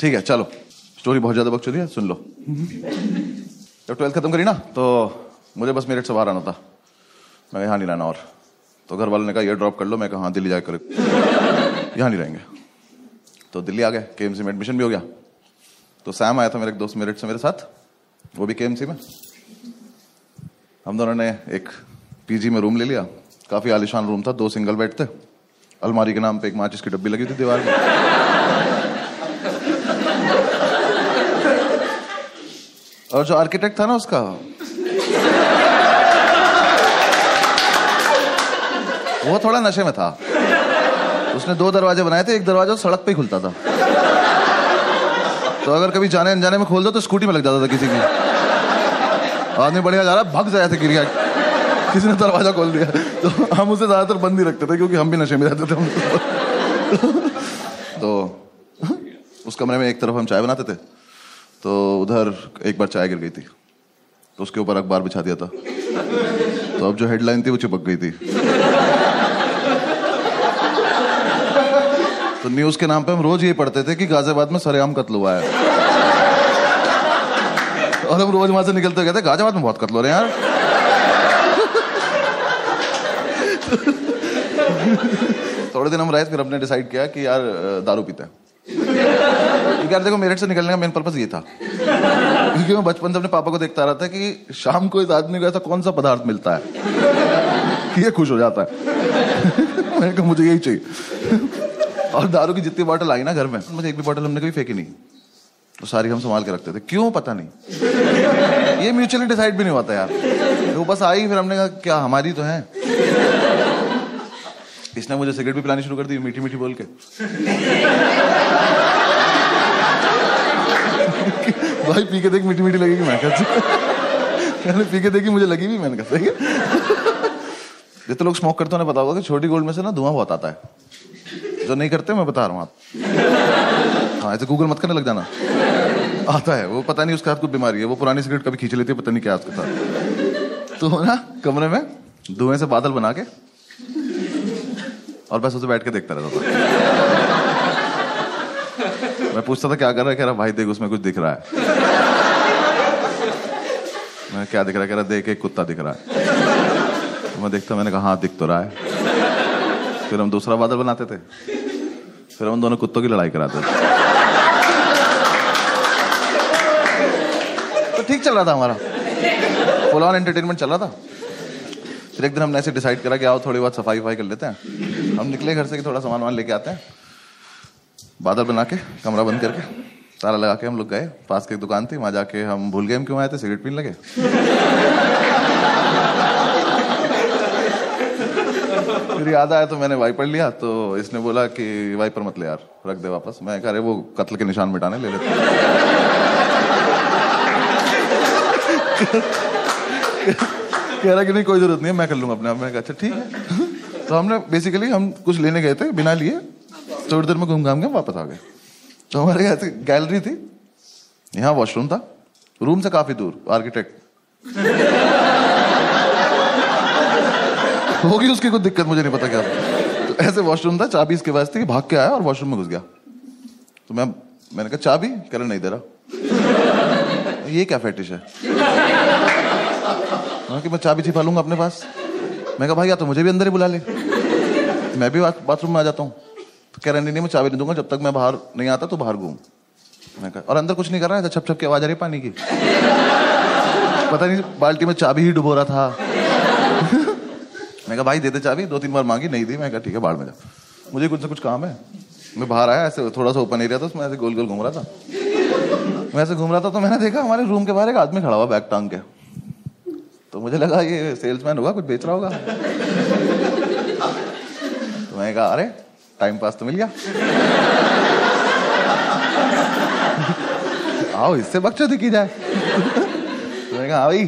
ठीक है, चलो स्टोरी बहुत ज्यादा बकचोदी है, सुन लो। जब 12th खत्म करी ना तो मुझे बस मेरठ से बाहर आना था, मैं यहाँ नहीं रहना। और तो घर वालों ने कहा ये ड्रॉप कर लो, मैं कहा दिल्ली जाकर यहाँ नहीं रहेंगे। तो दिल्ली आ गए, केएमसी में एडमिशन भी हो गया। तो सैम आया था मेरे एक दोस्त मेरठ से मेरे साथ, वो भी केएमसी में। हम दोनों ने एक पीजी में रूम ले लिया, काफी आलिशान रूम था, 2 सिंगल बेड थे, अलमारी के नाम पे एक माचिस की डब्बी लगी थी दीवार में। और जो आर्किटेक्ट था ना उसका, वो थोड़ा नशे में था। उसने 2 दरवाजे बनाए थे, एक दरवाजा सड़क पे ही खुलता था, तो अगर कभी जाने अनजाने में खोल दो तो स्कूटी में लग जाता था किसी की। आदमी बढ़िया जा रहा, भग जाया था, गिर गया, किसी ने दरवाजा खोल दिया। तो हम उसे ज्यादातर बंद ही रखते थे क्योंकि हम भी नशे में रहते थे। तो उस कमरे में एक तरफ हम चाय बनाते थे, तो उधर एक बार चाय गिर गई थी, तो उसके ऊपर अखबार बिछा दिया था, तो अब जो हेडलाइन थी वो चिपक गई थी। तो न्यूज के नाम पे हम रोज ये पढ़ते थे कि गाजियाबाद में सरेआम कत्ल हुआ है, और हम रोज वहां से निकलते हुए कहते गाजियाबाद में बहुत कत्ल हो रहे हैं यार। थोड़े दिन हम रहे, फिर हमने डिसाइड किया कि यार दारू पीते हैं। यार देखो, मेरठ से निकलने का मेन पर्पस ये था, क्योंकि मैं बचपन से अपने पापा को देखता रहा था कि शाम को इस आदमी को ऐसा कौन सा पदार्थ मिलता है कि ये खुश हो जाता है। मैंने कहा मुझे यही चाहिए। और दारू की जितनी बॉटल आई ना घर में, मुझे एक भी बॉटल हमने कभी फेंकी नहीं, तो सारी हम संभाल के रखते थे। क्यों पता नहीं, ये म्यूचुअली डिसाइड भी नहीं होता यार। वो बस आई, फिर हमने कहा क्या हमारी तो है। इसने मुझे सिगरेट भी पिलानी शुरू कर दी, मीठी मीठी बोल के। भाई पी के देख, मीठी मीठी लगेगी। मैं कहने पी के देखी, मुझे लगी भी। मैंने कहा जितने लोग स्मोक करते हो ना पता होगा कि छोटी गोल्ड में से ना धुआं बहुत आता है, जो नहीं करते मैं बता रहा हूँ आप। हाँ, ऐसे गूगल मत करने लग जाना। आता है वो, पता नहीं उसके हाथ को बीमारी है, वो पुरानी सिगरेट कभी खींच लेती है, पता नहीं क्या उसके साथ। तो ना कमरे में धुएं से बादल बना के, और बस उसे बैठ के देखता रहता था। मैं पूछता था क्या कर रहा है, कह रहा भाई देख उसमें कुछ दिख रहा है। मैं क्या दिख रहा है, कह रहा देख एक कुत्ता दिख रहा है। तो मैं देखता, मैंने कहा हाँ दिख तो रहा है। फिर हम दूसरा बादल बनाते थे, फिर हम दोनों कुत्तों की लड़ाई कराते थे। तो ठीक चल रहा था हमारा, फुल ऑन एंटरटेनमेंट चल रहा था। फिर एक दिन हमने ऐसे डिसाइड करा कि आओ थोड़ी बहुत सफाई वफाई कर लेते हैं। हम निकले घर से कि थोड़ा सामान वामान लेके आते हैं। बादल बना के, कमरा बंद करके, ताला लगा के हम लोग गए। पास की एक दुकान थी, वहाँ जाके हम भूल गए हम क्यों आए थे, सिगरेट पीने लगे। फिर याद आया तो मैंने वाइपर लिया, तो इसने बोला कि वाइपर मत ले यार, रख दे वापस। मैं कह रहे वो कत्ल के निशान मिटाने ले लेते। कह रहा कि नहीं कोई जरूरत नहीं है, मैं कर लूंगा अपने आप। मैंने कहा अच्छा ठीक है। तो हमने बेसिकली हम कुछ लेने गए थे, बिना लिए थोड़ी देर में घूम घाम के वापस आ गए। तो हमारे यहाँ गैलरी थी, यहाँ वॉशरूम था, रूम से काफी दूर। आर्किटेक्ट होगी उसकी कुछ दिक्कत, मुझे नहीं पता क्या। तो ऐसे वॉशरूम था, चाबी इसके पास थी, भाग के आया और वॉशरूम में घुस गया। तो मैंने कहा चाबी, कह रहा नहीं दे रहा। ये क्या फैटिश है कि मैं चाबी छिपा लूंगा अपने पास। मैं कहा भाई या तो मुझे भी अंदर ही बुला ले, मैं भी बाथरूम में आ जाता हूँ। तो कह रहा नहीं मैं चाबी नहीं दूंगा जब तक मैं बाहर नहीं आता, तो बाहर घूम। मैं कहा और अंदर कुछ नहीं कर रहा है, छप छप की आवाज आ रही पानी की। पता नहीं बाल्टी में चाबी ही डुबो रहा था। मैं कहा भाई दे दे चाबी, 2-3 बार मांगी नहीं दी। मैं कहा ठीक है बाहर में जा, मुझे कुछ ना कुछ काम है। मैं बाहर आया, ऐसे थोड़ा सा ओपन एरिया था, उसमें ऐसे गोल गोल घूम रहा था। मैं ऐसे घूम रहा था तो मैंने देखा हमारे रूम के बाहर एक आदमी खड़ा हुआ बैग टांग के। तो मुझे लगा ये सेल्समैन होगा, कुछ बेच रहा होगा। तो मैंने कहा अरे टाइम पास तो मिल गया, आओ इससे बकचोदी की जाए। तो मैंने कहा भाई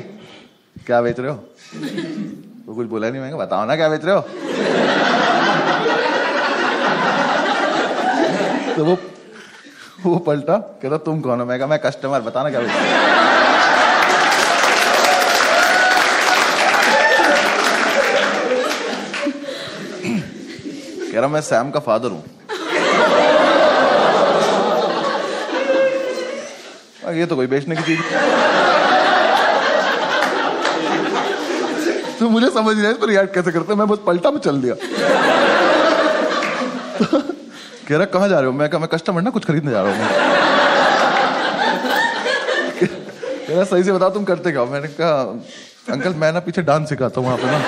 क्या बेच रहे हो। वो कुछ बोला नहीं। मैं कहा बताओ ना क्या बेच रहे हो। तो वो पलटा, कहता तुम कौन हो। मैं कहा मैं कस्टमर, बताना क्या बेच रहे हो। कह रहा मैं सैम का फादर हूं। ये तो कोई बेचने की चीज तो मुझे समझ नहीं आया इस पर रिएक्ट कैसे करते, मैं बहुत पलटा में चल दिया। तो कह रहा कहाँ जा रहे हो, मैं कहा मैं कस्टमर ना कुछ खरीदने जा रहा हूँ। कह रहा सही से बताओ तुम करते क्या हो। मैंने कहा अंकल मैं ना पीछे डांस सिखाता हूँ वहाँ पे ना।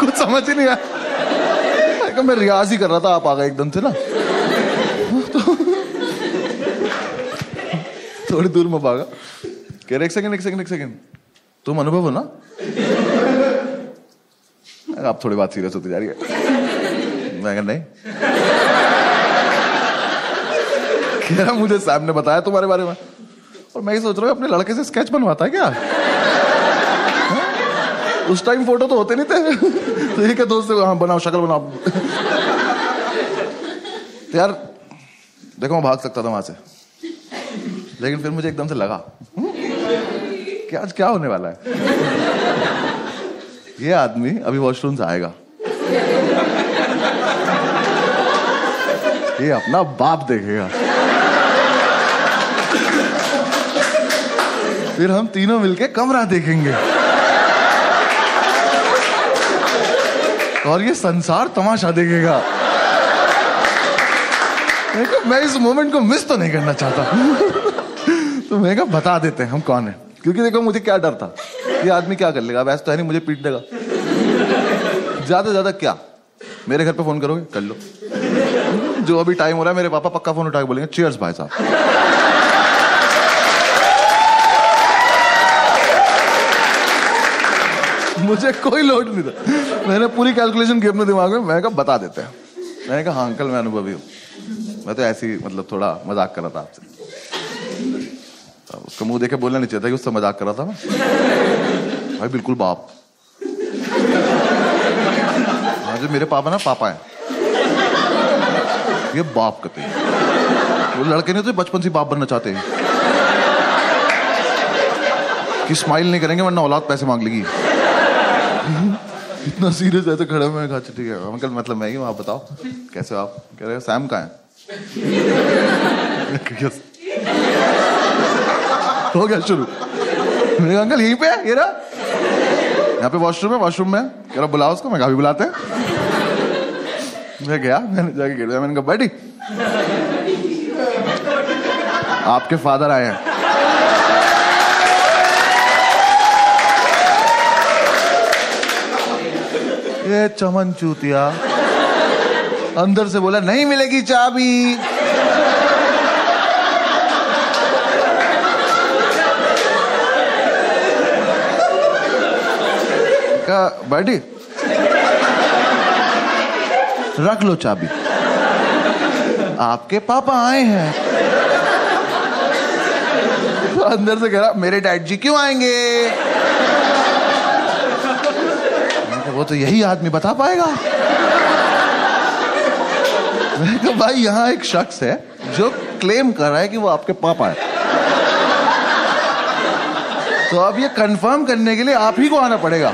कुछ समझ ही नहीं आया, मैं रियाज ही कर रहा था, आप आ गए एकदम से ना। थोड़ी दूर में भागा, कह रहे एक सेकेंड तुम अनुभव हो ना। आप थोड़ी बात सीरियस होती जा रही है। मैं कहा नहीं। कह रहा मुझे साहब ने बताया तुम्हारे बारे में, और मैं ये सोच रहा हूँ अपने लड़के से स्केच बनवाता है क्या। उस टाइम फोटो तो होते नहीं थे। तो ये क्या दोस्त हाँ बनाओ शक्ल बनाओ। यार देखो मैं भाग सकता था वहां से, लेकिन फिर मुझे एकदम से लगा कि आज क्या होने वाला है। ये आदमी अभी वॉशरूम से आएगा, ये अपना बाप देखेगा, फिर हम तीनों मिलके कमरा देखेंगे, और ये संसार तमाशा देखेगा। मैं इस मोमेंट को मिस तो नहीं करना चाहता। तो मैं कहा बता देते हैं हम कौन है, क्योंकि देखो मुझे क्या डर था ये आदमी क्या कर लेगा। वैसे तो है नहीं, मुझे पीट देगा। ज्यादा से ज्यादा क्या मेरे घर पे फोन करोगे, कर लो। जो अभी टाइम हो रहा है मेरे पापा पक्का फोन उठा के बोलेंगे चीयर्स भाई साहब। मुझे कोई लोड नहीं था, मैंने पूरी कैलकुलेशन की अपने दिमाग में। मैं कहा बता देते हैं। मैंने कहा हाँ अंकल मैं अनुभवी हूँ, मैं तो ऐसी मतलब थोड़ा मजाक कर रहा था आपसे। उसका मुंह देखे बोलना नहीं चाहता कि उससे मजाक कर रहा था मैं। भाई बिल्कुल बाप हाँ, जो मेरे पापा ना पापा हैं, ये बाप कहते हैं। वो लड़के ने तो बचपन से बाप बनना चाहते हैं कि स्माइल नहीं करेंगे वरना औलाद पैसे मांग लेगी। इतना सीरियस है तो खड़ा हुआ। मैं कहा ठीक है अंकल मतलब मैं ही हूँ, आप बताओ कैसे हो आप। कह रहे हो सैम कहाँ है। हो गया शुरू। मैंने कहा अंकल यहीं पे है, ये रहा यहाँ पे वॉशरूम में। कह रहा बुलाओ उसको। मैं कहा भी बुलाते हैं। मैं गया, मैंने जाके गिर दिया। मैंने कहा बैठी आपके फादर आए हैं। ये चमन चूतिया अंदर से बोला नहीं मिलेगी चाबी। क्या बैठी रख लो चाबी, आपके पापा आए हैं। तो अंदर से कह रहा मेरे डैड जी क्यों आएंगे, वो तो यही आदमी बता पाएगा। मैं कहा भाई यहाँ एक शख्स है जो क्लेम कर रहा है कि वो आपके पापा है, तो अब ये कंफर्म करने के लिए आप ही को आना पड़ेगा,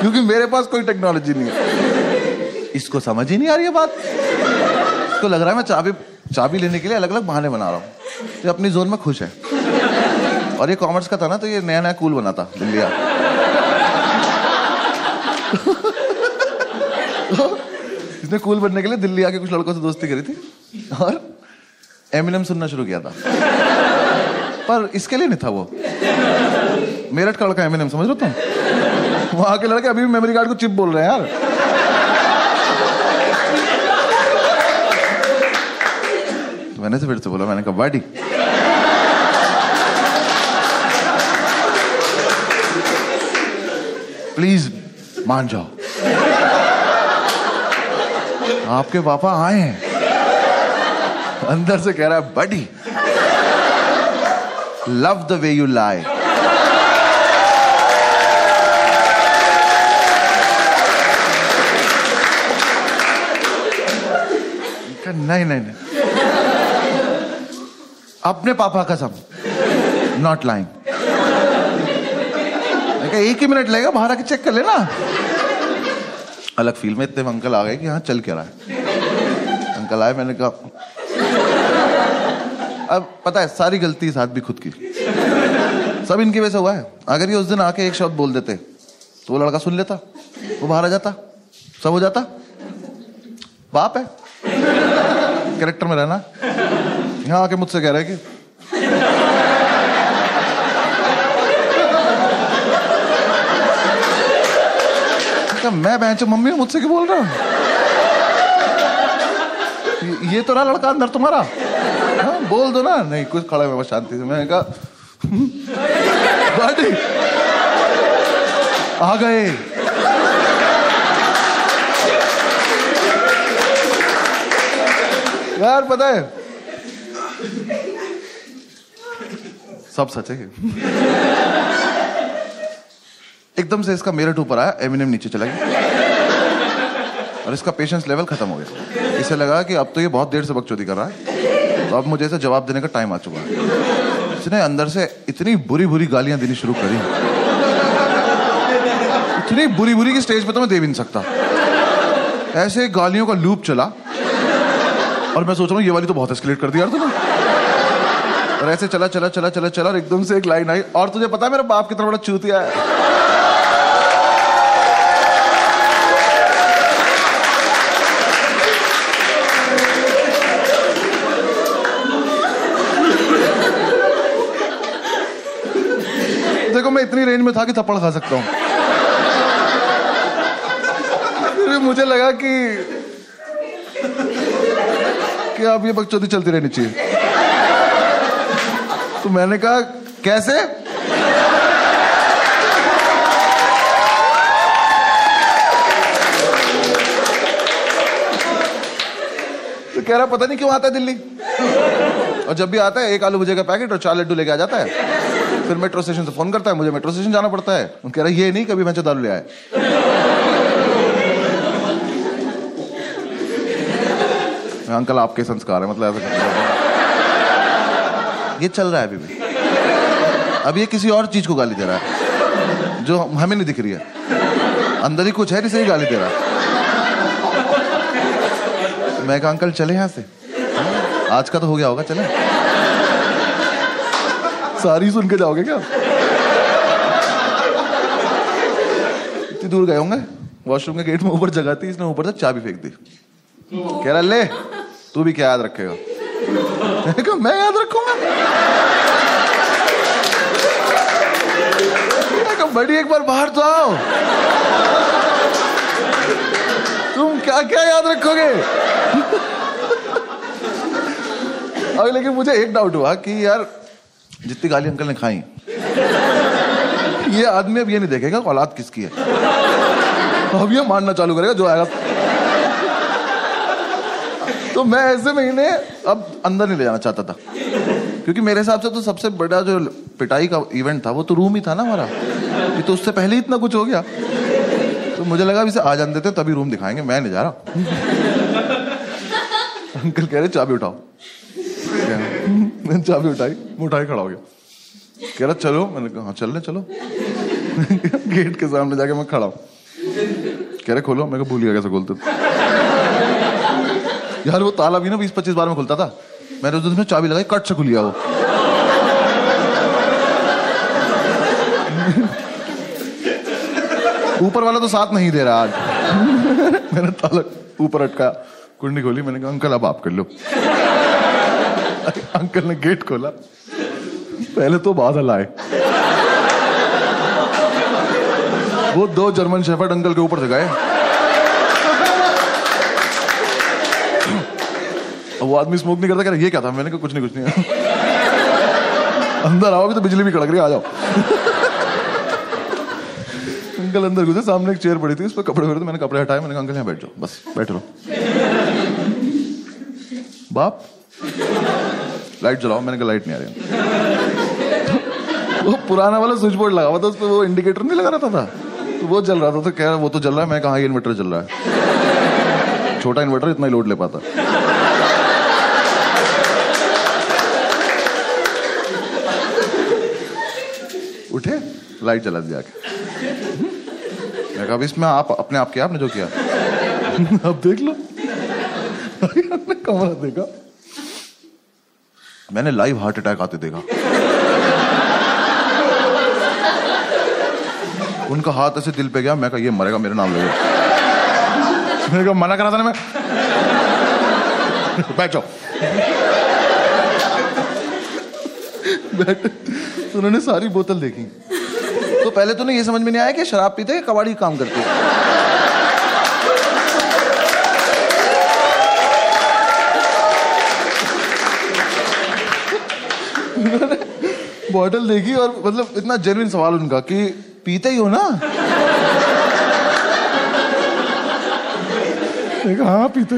क्योंकि मेरे पास कोई टेक्नोलॉजी नहीं है। इसको समझ ही नहीं आ रही है बात। इसको लग रहा है मैं चाबी लेने के लिए अलग अलग बहाने बना रहा हूँ। तो अपनी जोन में खुश है। और ये कॉमर्स का था ना, तो ये नया नया कूल बनाता दिल्ली। इसने कूल बनने के लिए दिल्ली आके कुछ लड़कों से दोस्ती करी थी और एमिनेम सुनना शुरू किया था। पर इसके लिए नहीं था, वो मेरठ का लड़का एमिनेम समझ लो तुम। वहां के लड़के अभी भी मेमोरी कार्ड को चिप बोल रहे हैं यार। तो मैंने से फिर से बोला, मैंने कहा वाडी प्लीज मान जाओ आपके पापा आए हैं। अंदर से कह रहा है buddy love the way you lie. नहीं अपने पापा कसम नॉट लाइंग। एक ही मिनट लगेगा, बाहर आके चेक कर लेना। अलग फील में इतने अंकल आ गए कि हाँ चल क्या रहा है। अंकल आए, मैंने कहा अब पता है सारी गलती इस आदमी खुद की, सब इनकी वजह से हुआ है। अगर ये उस दिन आके एक शब्द बोल देते तो वो लड़का सुन लेता, वो बाहर आ जाता, सब हो जाता। बाप है, कैरेक्टर में रहना। यहाँ आके मुझसे कह रहा है कि मैं बहनचोद मम्मी हूँ, मुझसे क्यों बोल रहा हूँ? ये तो ना लड़का अंदर तुम्हारा, हाँ बोल दो ना। नहीं कुछ खड़ा है शांति से। मैंने कहा बॉडी आ गए। यार पता है सब सच है। एकदम से इसका मेरिट ऊपर आया, एमिनेम नीचे चला गया और इसका पेशेंस लेवल खत्म हो गया। इसे लगा कि अब तो ये बहुत देर से बकचोदी कर रहा है, तो अब मुझे इसे जवाब देने का टाइम आ चुका है। इसने अंदर से इतनी बुरी बुरी गालियां देनी शुरू करी, इतनी बुरी बुरी की स्टेज पर तो मैं दे भी नहीं सकता। ऐसे गालियों का लूप चला और मैं सोच रहा हूँ ये वाली तो बहुत एस्केलेट कर दी यार तूने। और ऐसे चला चला चला चला चला और एकदम से एक लाइन आई, और तुझे पता है मेरा बाप कितना बड़ा चूतिया है। देखो मैं इतनी रेंज में था कि थप्पड़ खा सकता हूं। मुझे लगा कि अब ये बकचोदी चलती रहनी चाहिए। तो मैंने कहा कैसे? तो कह रहा पता नहीं क्यों आता है दिल्ली, और जब भी आता है एक आलू भुजिया का पैकेट और 4 लड्डू लेके आ जाता है। फिर मेट्रो स्टेशन से फोन करता है, मुझे मेट्रो स्टेशन जाना पड़ता है। उन कह रहा है ये नहीं कभी भैंचोद दारू ले आए। अंकल आपके संस्कार है, मतलब ऐसा ये चल रहा है अभी भी। अब ये किसी और चीज को गाली दे रहा है जो हमें नहीं दिख रही है, अंदर ही कुछ है जिसे ही गाली दे रहा है। मैं कहा अंकल चले यहाँ से, आज का तो हो गया होगा, चले। सारी सुन के जाओगे क्या? इतनी दूर गए होंगे, वॉशरूम के गेट में ऊपर जगह थी, इसने ऊपर से चाबी फेंक दी। कह रहा ले तू भी क्या याद रखेगा? मैं याद रखूंगा? बड़ी एक बार बाहर तो आओ, तुम क्या क्या याद रखोगे? और लेकिन मुझे एक डाउट हुआ कि यार जितनी गाली अंकल ने खाई, ये आदमी अब ये नहीं देखेगा औलाद किसकी है, तो अब ये मारना चालू करेगा जो आएगा। तो मैं ऐसे महीने अब अंदर नहीं ले जाना चाहता था, क्योंकि मेरे हिसाब से तो सबसे बड़ा जो पिटाई का इवेंट था वो तो रूम ही था ना हमारा। ये तो उससे पहले ही इतना कुछ हो गया, तो मुझे लगा इसे आ जाने देते तभी रूम दिखाएंगे, मैं नहीं जा रहा। अंकल कह रहे चाबी उठाओ, मैंने चाबी उठाई, खड़ा हो गया। कह रहा चलो, मैंने कहा हाँ चलने चलो। गेट के सामने जाके मैं खड़ा हूँ। कह रहे खोलो, मैं भूलिया कैसे खोलते थे यार, वो ताला भी ना 20-25 बार में खुलता था। मैंने उस दिन चाबी लगाई, कट से खुल गया वो। ऊपर वाला तो साथ नहीं दे रहा आज। मैंने ताला ऊपर अटका, कुंडी खोली, मैंने कहा अंकल अब आप कर लो। अंकल ने गेट खोला, पहले तो बादल आए, वो 2 जर्मन शेफर्ड अंकल के ऊपर से गए। वो आदमी स्मोक नहीं करता, कह रहा ये क्या था? मैंने कहा कुछ नहीं अंदर आओगे तो बिजली भी कड़क रही, आ जाओ। अंकल अंदर घुसे, सामने एक चेयर पड़ी थी, उस पर कपड़े भरे थे, मैंने कपड़े हटाए, मैंने कहा अंकल यहाँ बैठ जाओ, बस बैठ रहो। बाप लाइट जलाओ, मैंने कहा लाइट नहीं आ रही। वो पुराना वाला स्विच बोर्ड लगा हुआ था, उस पर वो इंडिकेटर नहीं लगा रहा था, तो वो जल रहा था। तो कह रहा वो तो जल रहा है। मैं कहा इन्वर्टर जल रहा है, छोटा इन्वर्टर, इतना ही लोड ले पाता। उठे, लाइट जला दिया। मैं कहा इसमें आप अपने आप किया, आपने जो किया अब देख लो। कमरा देखा, मैंने लाइव हार्ट अटैक आते देखा। उनका हाथ ऐसे दिल पे गया, मैं कहा ये मरेगा मेरा नाम लेगा। मैंने कहा मना करा था ना मैं, बैठो। उन्होंने सारी बोतल देखी। तो पहले तो ना ये समझ में नहीं आया कि शराब पीते हैं कबाड़ी काम करते हैं। बॉटल देखी और मतलब इतना जेन्युइन सवाल उनका कि पीते ही हो ना? देखा हाँ पीते।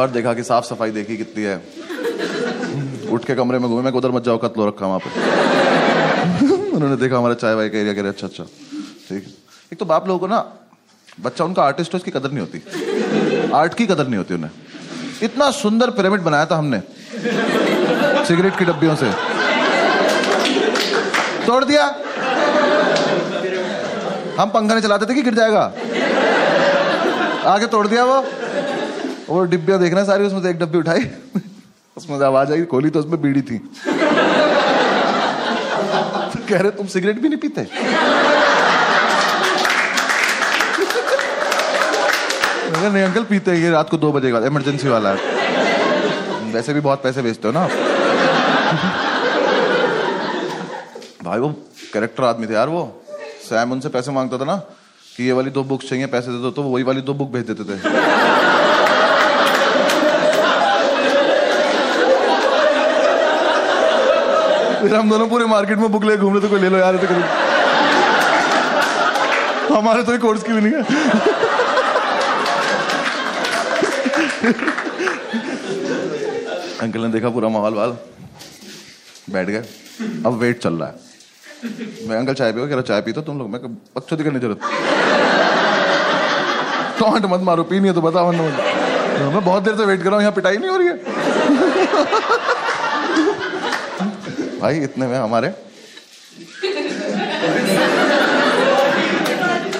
और देखा कि साफ सफाई देखी कितनी है। उठ के कमरे में घूमे, मैं उधर मत जाओ कत्लो रखा वहां पे। उन्होंने देखा हमारा चाय वाय का एरिया, कह रहे अच्छा अच्छा ठीक। एक तो बाप लोगों को ना बच्चा उनका आर्टिस्ट है उसकी कदर नहीं होती, आर्ट की कदर नहीं होती उन्हें। इतना सुंदर पिरामिड बनाया था हमने सिगरेट की डब्बियों से, तोड़ दिया। हम पंखा नहीं चलाते थे कि गिर जाएगा, आगे तोड़ दिया। वो डिब्बियां देख रहे हैं सारी, उसमें से एक डब्बी उठाई, उसमें से आवाज आई, खोली तो उसमें बीड़ी थी। तो कह रहे तुम सिगरेट भी नहीं पीते? नहीं अंकल पीते, ये रात को 2 बजे का इमरजेंसी वाला है, वैसे भी बहुत पैसे बेचते हो ना। भाई वो कैरेक्टर आदमी थे यार। वो सैम उनसे पैसे मांगता था ना कि ये वाली 2 बुक्स चाहिए पैसे दे दो, तो वही वाली 2 बुक भेज देते थे। फिर हम दोनों पूरे मार्केट में बुक ले घूम रहे थे, कोई ले लो यार, तो हमारे तो कोर्स की भी नहीं है। अंकल ने देखा पूरा माहौल वाल, बैठ गए। अब वेट चल रहा है। मैं अंकल चाय पियो, कह रहा चाय पी तो तुम लोग। मैं बच्चों की करने जरूरत, टॉन्ट मत मारो, पीनी है तो बताओ। मैं बहुत देर से वेट कर रहा हूँ, यहाँ पिटाई नहीं हो रही है। भाई इतने में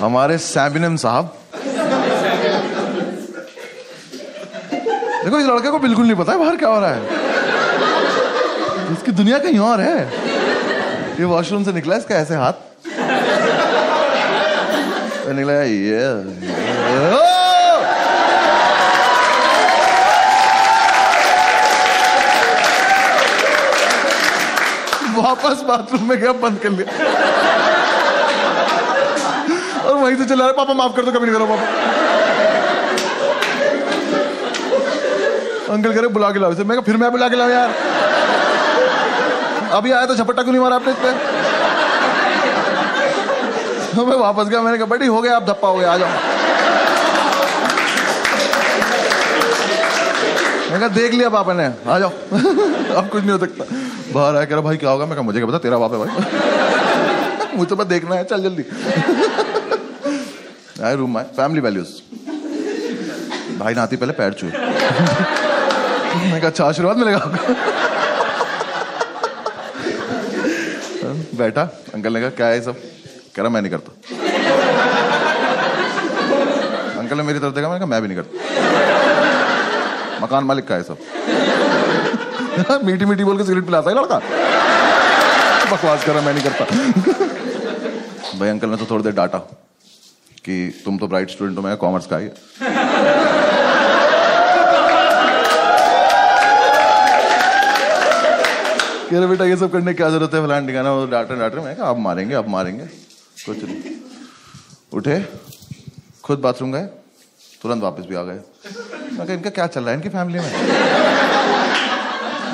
हमारे सैबिनम साहब, देखो इस लड़के को बिल्कुल नहीं पता है बाहर क्या हो रहा है, इसकी दुनिया कहीं और है। ये वॉशरूम से निकला, इसका ऐसे हाथ निकला, ये वापस बाथरूम में गया, बंद कर लिया और वहीं से चला रहा, पापा माफ कर दो, कभी नहीं करो पापा। अंकल कह रहे बुला के लाओ इसे। मैं कहा फिर मैं बुला के लाऊं यार, अभी आया तो झपट्टा क्यों नहीं मारा आपने इस पे? तो मैं वापस गया, मैंने कहा बेटी हो गया, आप धप्पा हो गए, आ जाओ। मैंने कहा देख लिया पापा ने, आ जाओ। अब कुछ नहीं हो सकता। बाहर आया, कह रहा भाई क्या होगा? मैं कहा मुझे क्या पता, तेरा बाप है भाई। मुझे तो बस देखना है, चल जल्दी। I room my family values, भाई नाती पहले पैर छुए। मैं कहा अच्छा आशीर्वाद मिलेगा आपको। बैठा, अंकल ने कहा क्या है सब? कह रहा मैं नहीं करता। अंकल ने मेरी तरफ देखा, मैंने कहा मैं भी नहीं करता। मकान मालिक का है सब। मीठी मीठी बोल के सिगरेट पिलाता है लड़का, बकवास कर रहा मैं नहीं करता। भाई अंकल ने तो थोड़ी देर डांटा कि तुम तो ब्राइट स्टूडेंट हो, मैं कॉमर्स का है। बेटा ये सब करने की क्या जरूरत है, फलान ठिकाना। और डांटे डांटे, मैं कहा आप मारेंगे आप मारेंगे, कुछ नहीं। उठे, खुद बाथरूम गए, तुरंत वापस भी आ गए। मैं कहा इनका क्या चल रहा है इनकी फैमिली में?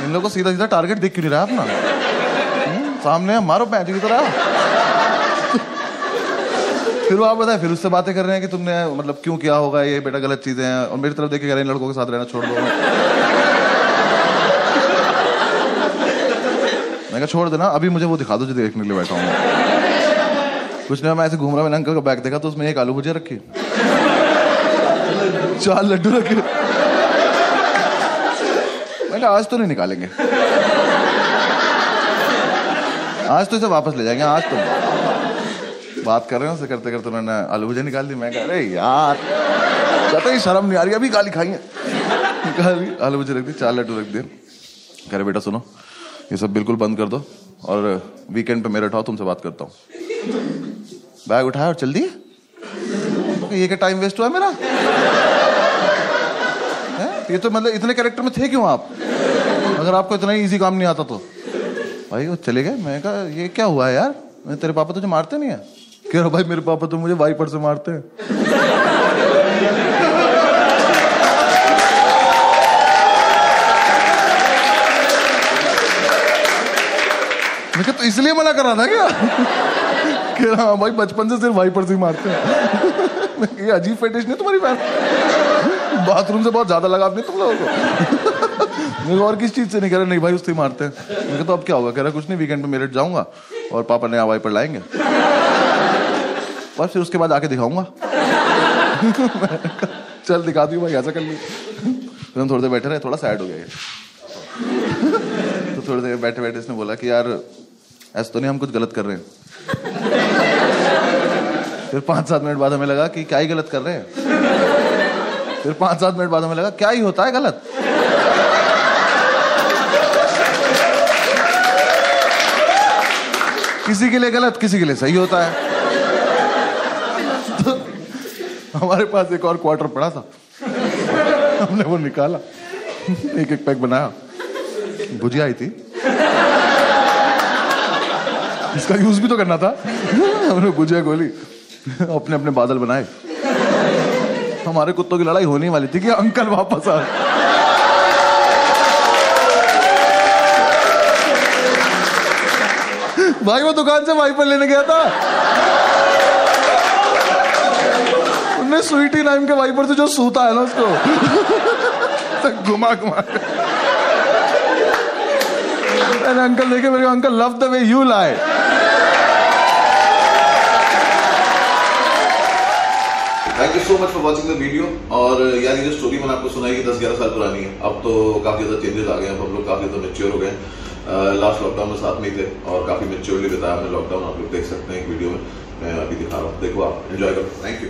इन लोगों को सीधा सीधा टारगेट दिख क्यों नहीं रहा अपना? सामने मारो पैंच की तरह। फिर वो आप बताए, फिर उससे बातें कर रहे हैं कि तुमने मतलब क्यों किया होगा ये, बेटा गलत चीजें हैं। और मेरी तरफ देख के कह रहे हैं लड़कों के साथ रहना छोड़ दो। मैंने कहा छोड़ देना, अभी मुझे वो दिखा दो जो देखने के लिए बैठा हूँ। कुछ नहीं, मैं ऐसे घूम रहा हूँ, मैंने अंकल का बैग देखा तो उसमें एक आलू भुजिया रखी, 4 लड्डू रखे। मैंने कहा आज तो नहीं निकालेंगे, आज तो इसे वापस ले जाएंगे। आज तो बात कर रहे हैं उससे, करते करते उन्होंने आलू भुजिया निकाल दी। मैं कह रहे यार, कहते ही शर्म नहीं आ रही, अभी गाली खाई है। कहा भी आलू मुझे रख दिए, 4 लड्डू रख दिए, कह रहे बेटा सुनो ये सब बिल्कुल बंद कर दो और वीकेंड पे मेरे उठाओ, तुमसे बात करता हूँ। बैग उठाया और चल दिए। ये क्या टाइम वेस्ट हुआ मेरा है? ये तो मतलब इतने कैरेक्टर में थे क्यों आप, अगर आपको इतना ही ईजी काम नहीं आता तो। भाई वो चले गए। मैंने कहा ये क्या हुआ यार, मैं तेरे पापा तुझे मारते नहीं है? कह रहा भाई मेरे पापा तो मुझे वाइपर से मारते हैं। तो इसलिए मना कर रहा था क्या? कह रहा भाई बचपन से सिर्फ वाइपर से ही मारते हैं। ये अजीब फेटिश नहीं तुम्हारी बहन, बाथरूम से बहुत ज्यादा लगाव नहीं तुम लोगों को। और किस चीज से नहीं? कह रहा नहीं भाई उससे ही मारते हैं। मैं कहता तो अब क्या होगा? कह रहा कुछ नहीं, वीकेंड पे मेरठ जाऊंगा और पापा नया वाइपर लाएंगे और फिर उसके बाद आके दिखाऊंगा। चल दिखा दूँ भाई, ऐसा कर लिया। थोड़ी देर बैठे रहे, थोड़ा सैड हो गया। तो थोड़ी देर बैठे बैठे इसने बोला कि यार ऐसा तो नहीं हम कुछ गलत कर रहे हैं। फिर 5-7 मिनट बाद हमें लगा कि क्या ही गलत कर रहे हैं। फिर 5-7 मिनट बाद हमें लगा क्या ही होता है गलत। किसी के लिए गलत, किसी के लिए सही होता है। तो हमारे पास एक और क्वार्टर पड़ा था, हमने वो निकाला, एक एक पैक बनाया, भुजिया आई थी, इसका यूज भी तो करना था। हमने भुजिया गोली अपने अपने बादल बनाए। हमारे कुत्तों की लड़ाई होने वाली थी कि अंकल वापस आ। भाई वो दुकान से वाइपर लेने गया था, उनने स्वीटी नाइम के वाइपर से जो सूता है ना उसको घुमा घुमा। अंकल देखे मेरे, uncle love the way you lie. Thank you so much for watching the video. और यार ये जो स्टोरी मैंने आपको सुनाई 10-11 साल पुरानी है, अब तो काफी ज्यादा चेंजेस आ गए, अब हम लोग काफी ज्यादा मैच्योर हो गए। लास्ट लॉकडाउन में साथ में ही थे और काफी मैच्योरली बताया हमने लॉकडाउन। आप लोग देख सकते हैं एक वीडियो में, मैं अभी दिखा रहा हूँ, देखो आप एंजॉय करो। Thank you.